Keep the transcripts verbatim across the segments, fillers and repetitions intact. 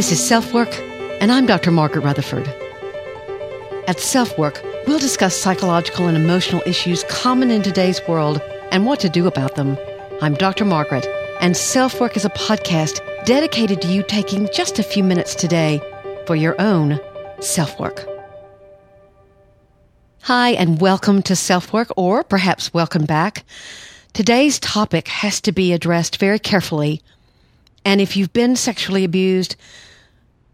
This is Self Work, and I'm Doctor Margaret Rutherford. At Self Work, we'll discuss psychological and emotional issues common in today's world and what to do about them. I'm Doctor Margaret, and Self Work is a podcast dedicated to you taking just a few minutes today for your own self work. Hi, and welcome to Self Work, or perhaps welcome back. Today's topic has to be addressed very carefully. And if you've been sexually abused,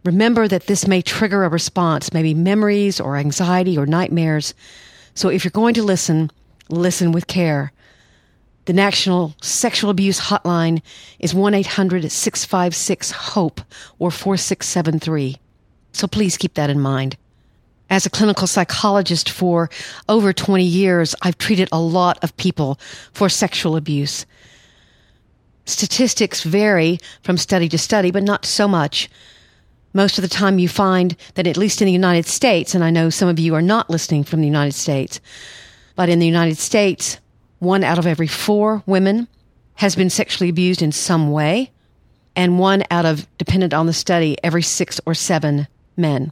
remember that this may trigger a response, maybe memories or anxiety or nightmares. So if you're going to listen, listen with care. The National Sexual Abuse Hotline is one eight hundred, six five six, HOPE or four six seven three. So please keep that in mind. As a clinical psychologist for over twenty years, I've treated a lot of people for sexual abuse. Statistics vary from study to study, but not so much. Most of the time you find that, at least in the United States, and I know some of you are not listening from the United States, but in the United States, one out of every four women has been sexually abused in some way, and one out of, dependent on the study, every six or seven men.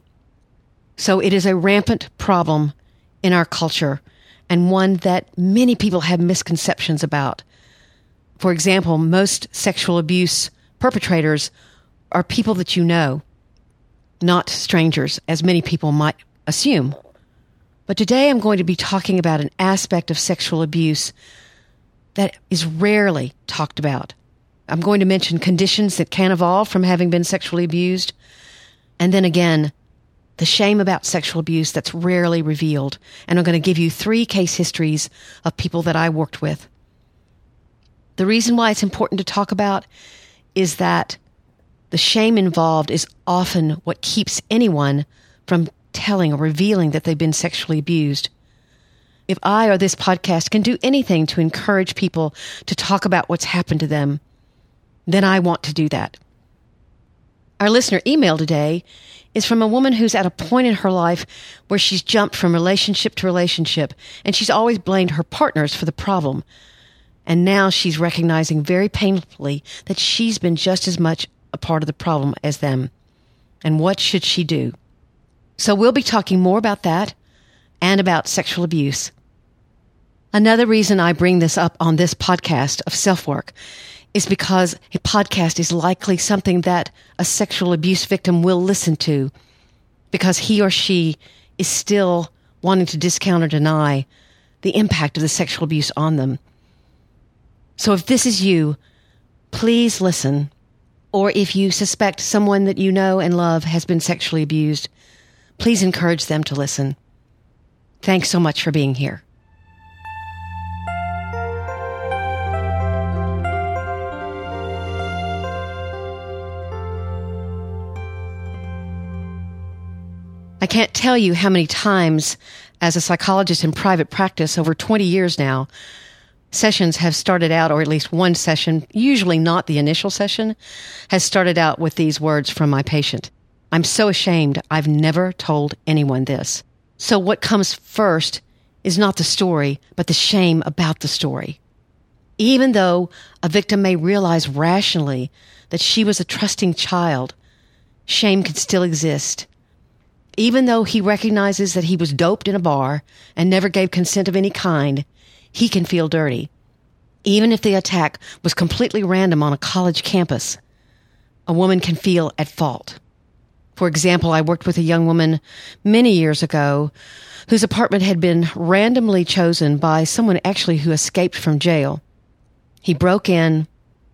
So it is a rampant problem in our culture, and one that many people have misconceptions about. For example, most sexual abuse perpetrators are people that you know, not strangers, as many people might assume. But today I'm going to be talking about an aspect of sexual abuse that is rarely talked about. I'm going to mention conditions that can evolve from having been sexually abused, and then again, the shame about sexual abuse that's rarely revealed. And I'm going to give you three case histories of people that I worked with. The reason why it's important to talk about is that the shame involved is often what keeps anyone from telling or revealing that they've been sexually abused. If I or this podcast can do anything to encourage people to talk about what's happened to them, then I want to do that. Our listener email today is from a woman who's at a point in her life where she's jumped from relationship to relationship, and she's always blamed her partners for the problem. And now she's recognizing very painfully that she's been just as much a part of the problem as them. And what should she do? So we'll be talking more about that and about sexual abuse. Another reason I bring this up on this podcast of Self-Work is because a podcast is likely something that a sexual abuse victim will listen to because he or she is still wanting to discount or deny the impact of the sexual abuse on them. So if this is you, please listen. Or if you suspect someone that you know and love has been sexually abused, please encourage them to listen. Thanks so much for being here. I can't tell you how many times, as a psychologist in private practice over twenty years now, sessions have started out, or at least one session, usually not the initial session, has started out with these words from my patient. I'm so ashamed. I've never told anyone this. So what comes first is not the story, but the shame about the story. Even though a victim may realize rationally that she was a trusting child, shame can still exist. Even though he recognizes that he was doped in a bar and never gave consent of any kind, he can feel dirty, even if the attack was completely random on a college campus. A woman can feel at fault. For example, I worked with a young woman many years ago whose apartment had been randomly chosen by someone actually who escaped from jail. He broke in,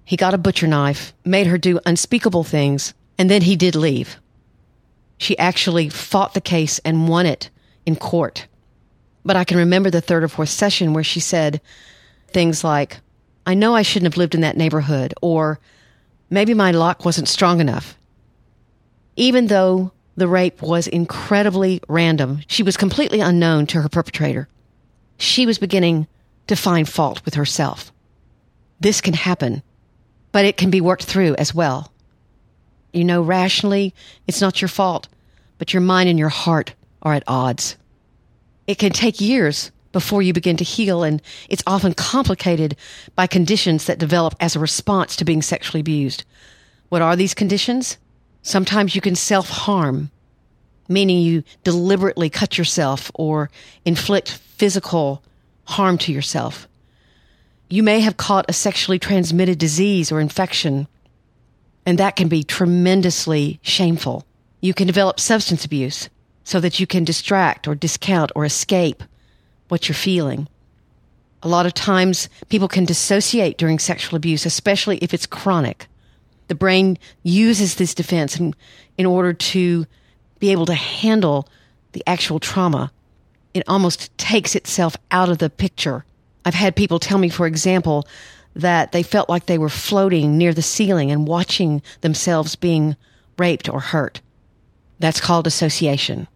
he got a butcher knife, made her do unspeakable things, and then he did leave. She actually fought the case and won it in court. But I can remember the third or fourth session where she said things like, I know I shouldn't have lived in that neighborhood, or maybe my lock wasn't strong enough. Even though the rape was incredibly random, she was completely unknown to her perpetrator. She was beginning to find fault with herself. This can happen, but it can be worked through as well. You know, rationally, it's not your fault, but your mind and your heart are at odds. It can take years before you begin to heal, and it's often complicated by conditions that develop as a response to being sexually abused. What are these conditions? Sometimes you can self-harm, meaning you deliberately cut yourself or inflict physical harm to yourself. You may have caught a sexually transmitted disease or infection, and that can be tremendously shameful. You can develop substance abuse so that you can distract or discount or escape what you're feeling. A lot of times, people can dissociate during sexual abuse, especially if it's chronic. The brain uses this defense in, in order to be able to handle the actual trauma. It almost takes itself out of the picture. I've had people tell me, for example, that they felt like they were floating near the ceiling and watching themselves being raped or hurt. That's called dissociation.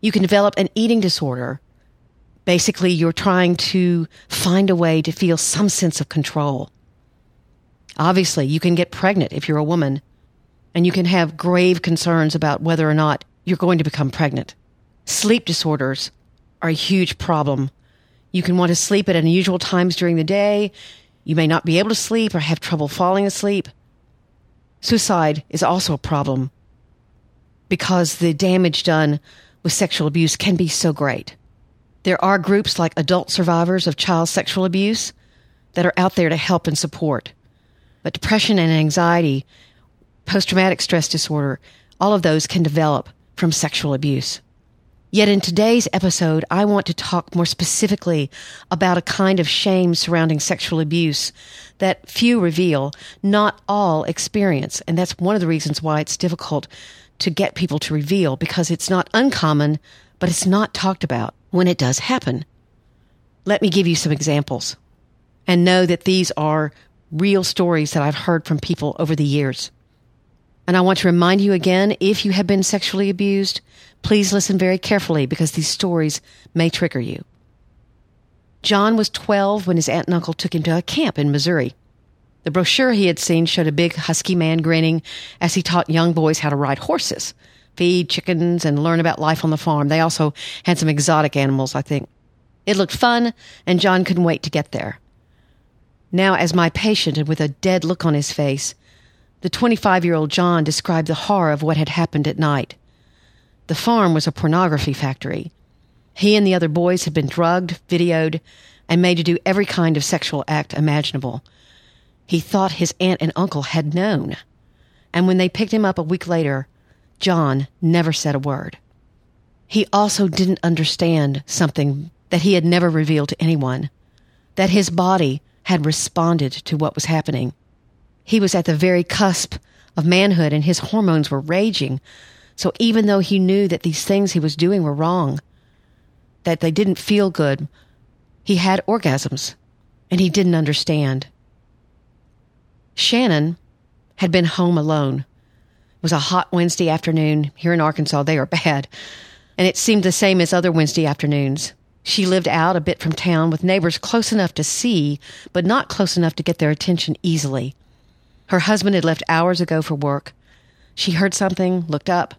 You can develop an eating disorder. Basically, you're trying to find a way to feel some sense of control. Obviously, you can get pregnant if you're a woman, and you can have grave concerns about whether or not you're going to become pregnant. Sleep disorders are a huge problem. You can want to sleep at unusual times during the day. You may not be able to sleep or have trouble falling asleep. Suicide is also a problem because the damage done with sexual abuse can be so great. There are groups like adult survivors of child sexual abuse that are out there to help and support. But depression and anxiety, post-traumatic stress disorder, all of those can develop from sexual abuse. Yet in today's episode, I want to talk more specifically about a kind of shame surrounding sexual abuse that few reveal, not all experience. And that's one of the reasons why it's difficult to get people to reveal, because it's not uncommon, but it's not talked about when it does happen. Let me give you some examples, and know that these are real stories that I've heard from people over the years. And I want to remind you again, if you have been sexually abused, please listen very carefully because these stories may trigger you. John was twelve when his aunt and uncle took him to a camp in Missouri. The brochure he had seen showed a big husky man grinning as he taught young boys how to ride horses, feed chickens, and learn about life on the farm. They also had some exotic animals, I think. It looked fun, and John couldn't wait to get there. Now, as my patient and with a dead look on his face, the twenty-five-year-old John described the horror of what had happened at night. The farm was a pornography factory. He and the other boys had been drugged, videoed, and made to do every kind of sexual act imaginable. He thought his aunt and uncle had known. And when they picked him up a week later, John never said a word. He also didn't understand something that he had never revealed to anyone, that his body had responded to what was happening. He was at the very cusp of manhood and his hormones were raging. So even though he knew that these things he was doing were wrong, that they didn't feel good, he had orgasms and he didn't understand. Shannon had been home alone. It was a hot Wednesday afternoon. Here in Arkansas, they are bad. And it seemed the same as other Wednesday afternoons. She lived out a bit from town with neighbors close enough to see, but not close enough to get their attention easily. Her husband had left hours ago for work. She heard something, looked up,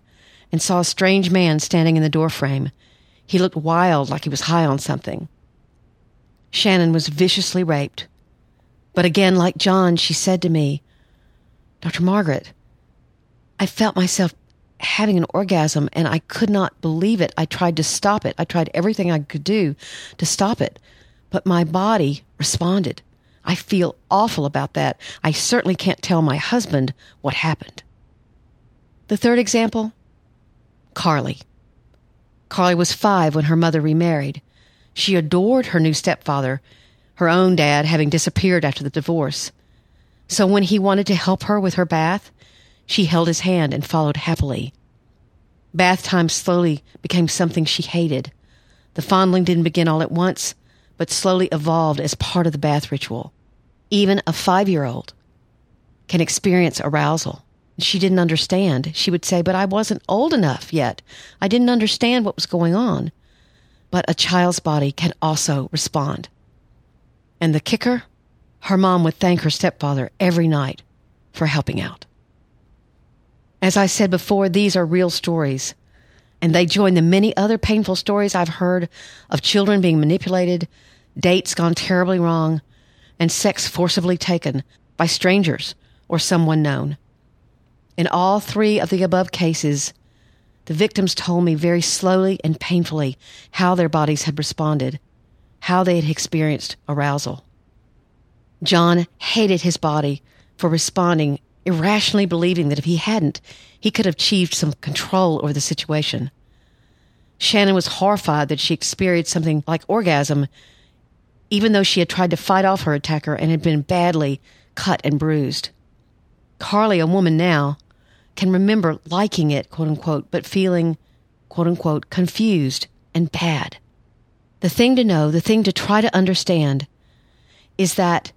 and saw a strange man standing in the doorframe. He looked wild, like he was high on something. Shannon was viciously raped. But again, like John, she said to me, "Doctor Margaret, I felt myself having an orgasm and I could not believe it. I tried to stop it. I tried everything I could do to stop it, but my body responded. I feel awful about that. I certainly can't tell my husband what happened." The third example, Carly. Carly was five when her mother remarried. She adored her new stepfather, her own dad having disappeared after the divorce. So when he wanted to help her with her bath, she held his hand and followed happily. Bath time slowly became something she hated. The fondling didn't begin all at once, but slowly evolved as part of the bath ritual. Even a five-year-old can experience arousal. She didn't understand. She would say, "But I wasn't old enough yet. I didn't understand what was going on." But a child's body can also respond. And the kicker? Her mom would thank her stepfather every night for helping out. As I said before, these are real stories, and they join the many other painful stories I've heard of children being manipulated, dates gone terribly wrong, and sex forcibly taken by strangers or someone known. In all three of the above cases, the victims told me very slowly and painfully how their bodies had responded, how they had experienced arousal. John hated his body for responding, irrationally believing that if he hadn't, he could have achieved some control over the situation. Shannon was horrified that she experienced something like orgasm, even though she had tried to fight off her attacker and had been badly cut and bruised. Carly, a woman now, can remember liking it, quote-unquote, but feeling, quote-unquote, confused and bad. The thing to know, the thing to try to understand, is that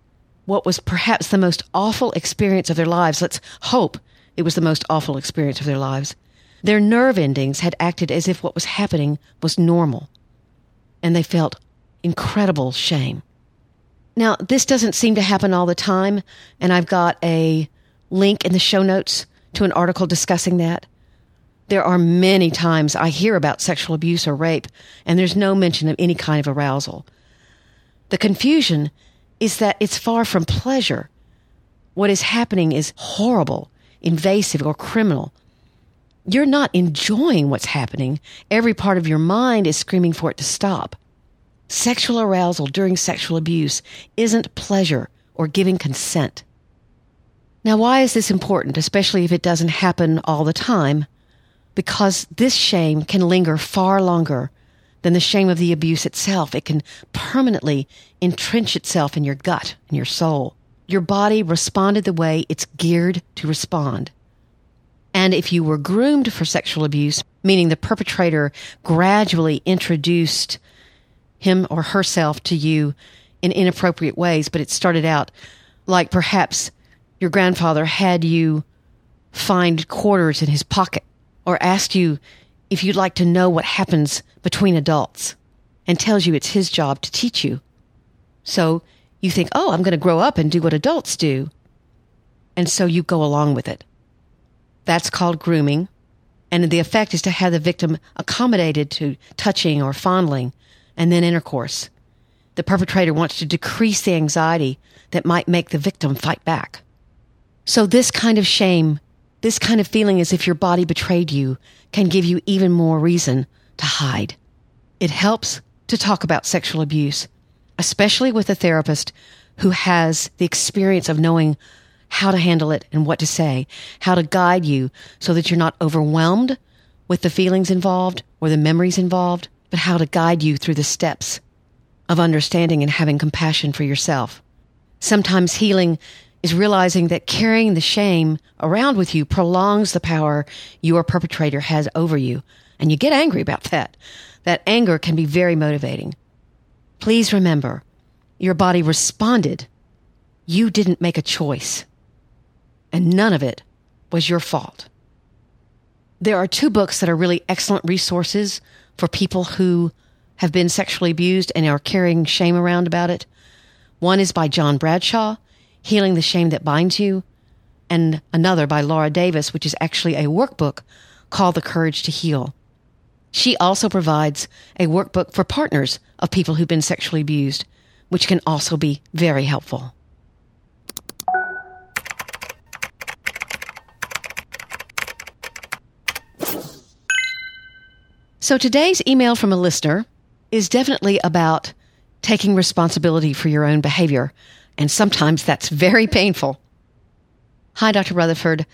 what was perhaps the most awful experience of their lives, let's hope it was the most awful experience of their lives, their nerve endings had acted as if what was happening was normal, and they felt incredible shame. Now, this doesn't seem to happen all the time, and I've got a link in the show notes to an article discussing that. There are many times I hear about sexual abuse or rape, and there's no mention of any kind of arousal. The confusion is that it's far from pleasure. What is happening is horrible, invasive, or criminal. You're not enjoying what's happening. Every part of your mind is screaming for it to stop. Sexual arousal during sexual abuse isn't pleasure or giving consent. Now, why is this important, especially if it doesn't happen all the time? Because this shame can linger far longer than the shame of the abuse itself. It can permanently entrench itself in your gut, in your soul. Your body responded the way it's geared to respond. And if you were groomed for sexual abuse, meaning the perpetrator gradually introduced him or herself to you in inappropriate ways, but it started out like perhaps your grandfather had you find quarters in his pocket or asked you if you'd like to know what happens between adults and tells you it's his job to teach you. So you think, oh, I'm going to grow up and do what adults do. And so you go along with it. That's called grooming. And the effect is to have the victim accommodated to touching or fondling and then intercourse. The perpetrator wants to decrease the anxiety that might make the victim fight back. So this kind of shame, this kind of feeling as if your body betrayed you, can give you even more reason to hide. It helps to talk about sexual abuse, especially with a therapist who has the experience of knowing how to handle it and what to say, how to guide you so that you're not overwhelmed with the feelings involved or the memories involved, but how to guide you through the steps of understanding and having compassion for yourself. Sometimes healing is realizing that carrying the shame around with you prolongs the power your perpetrator has over you, and you get angry about that. That anger can be very motivating. Please remember, your body responded. You didn't make a choice, and none of it was your fault. There are two books that are really excellent resources for people who have been sexually abused and are carrying shame around about it. One is by John Bradshaw, Healing the Shame that Binds You, and another by Laura Davis, which is actually a workbook called The Courage to Heal. She also provides a workbook for partners of people who've been sexually abused, which can also be very helpful. So today's email from a listener is definitely about taking responsibility for your own behavior, and sometimes that's very painful. Hi, Doctor Rutherford.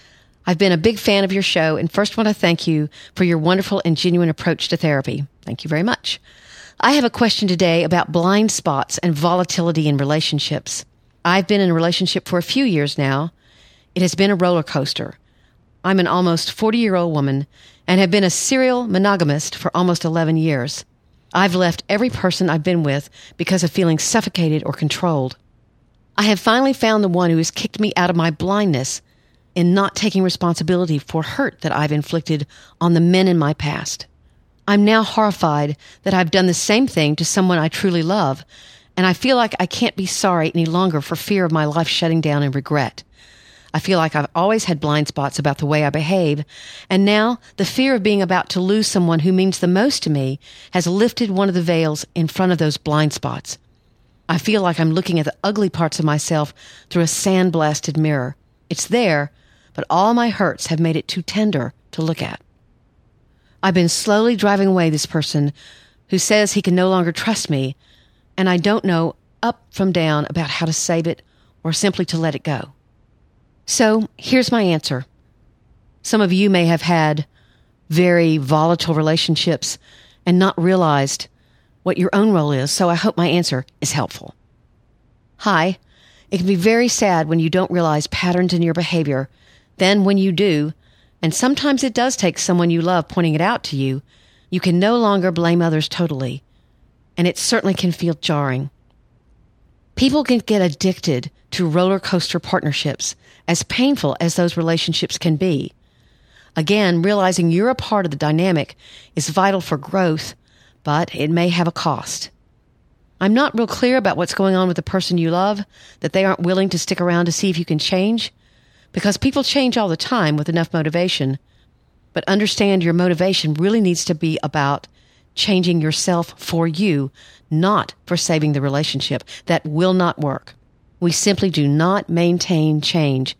I've been a big fan of your show and first want to thank you for your wonderful and genuine approach to therapy. Thank you very much. I have a question today about blind spots and volatility in relationships. I've been in a relationship for a few years now. It has been a roller coaster. I'm an almost forty-year-old woman and have been a serial monogamist for almost eleven years. I've left every person I've been with because of feeling suffocated or controlled. I have finally found the one who has kicked me out of my blindness in not taking responsibility for hurt that I've inflicted on the men in my past. I'm now horrified that I've done the same thing to someone I truly love, and I feel like I can't be sorry any longer for fear of my life shutting down in regret. I feel like I've always had blind spots about the way I behave, and now the fear of being about to lose someone who means the most to me has lifted one of the veils in front of those blind spots. I feel like I'm looking at the ugly parts of myself through a sand-blasted mirror. It's there, but all my hurts have made it too tender to look at. I've been slowly driving away this person who says he can no longer trust me, and I don't know up from down about how to save it or simply to let it go. So here's my answer. Some of you may have had very volatile relationships and not realized what your own role is, so I hope my answer is helpful. Hi, it can be very sad when you don't realize patterns in your behavior. Then when you do, and sometimes it does take someone you love pointing it out to you, you can no longer blame others totally, and it certainly can feel jarring. People can get addicted to roller coaster partnerships, as painful as those relationships can be. Again, realizing you're a part of the dynamic is vital for growth, but it may have a cost. I'm not real clear about what's going on with the person you love, that they aren't willing to stick around to see if you can change, because people change all the time with enough motivation. But understand your motivation really needs to be about changing yourself for you, not for saving the relationship. That will not work. We simply do not maintain change.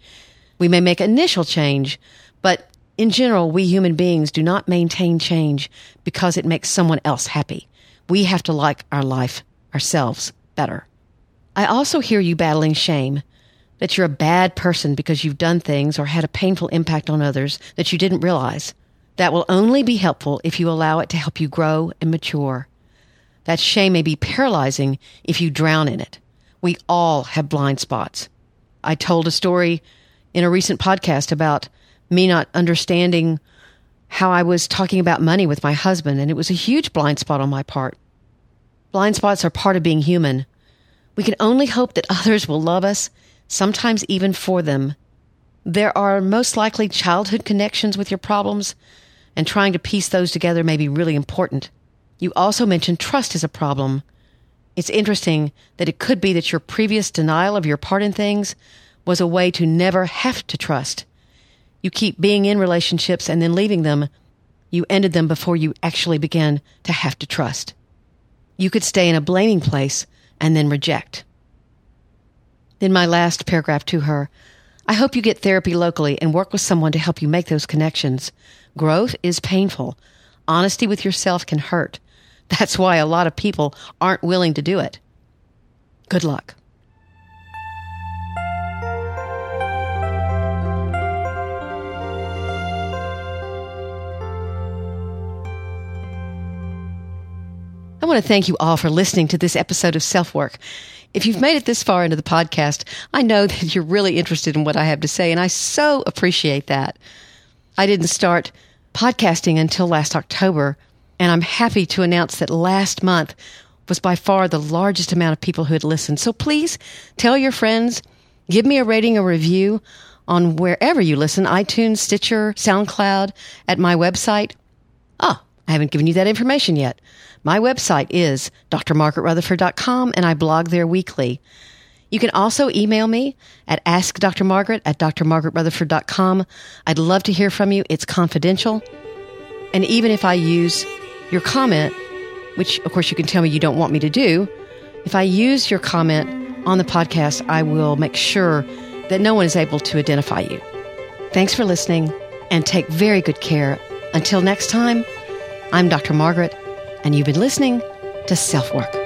We may make initial change, but in general, we human beings do not maintain change because it makes someone else happy. We have to like our life ourselves better. I also hear you battling shame, that you're a bad person because you've done things or had a painful impact on others that you didn't realize. That will only be helpful if you allow it to help you grow and mature. That shame may be paralyzing if you drown in it. We all have blind spots. I told a story in a recent podcast about me not understanding how I was talking about money with my husband, and it was a huge blind spot on my part. Blind spots are part of being human. We can only hope that others will love us, sometimes even for them. There are most likely childhood connections with your problems, and trying to piece those together may be really important. You also mentioned trust is a problem. It's interesting that it could be that your previous denial of your part in things was a way to never have to trust. You keep being in relationships and then leaving them. You ended them before you actually began to have to trust. You could stay in a blaming place and then reject. Then my last paragraph to her. I hope you get therapy locally and work with someone to help you make those connections. Growth is painful. Honesty with yourself can hurt. That's why a lot of people aren't willing to do it. Good luck. I want to thank you all for listening to this episode of Self Work. If you've made it this far into the podcast, I know that you're really interested in what I have to say, and I so appreciate that. I didn't start podcasting until last October, and I'm happy to announce that last month was by far the largest amount of people who had listened. So please tell your friends, give me a rating or review on wherever you listen, iTunes, Stitcher, SoundCloud, at my website. Oh, I haven't given you that information yet. My website is d r margaret rutherford dot com, and I blog there weekly. You can also email me at ask d r margaret at d r margaret rutherford dot com. I'd love to hear from you. It's confidential. And even if I use your comment, which of course you can tell me you don't want me to do, if I use your comment on the podcast, I will make sure that no one is able to identify you. Thanks for listening, and take very good care. Until next time, I'm Doctor Margaret, and you've been listening to Self Work.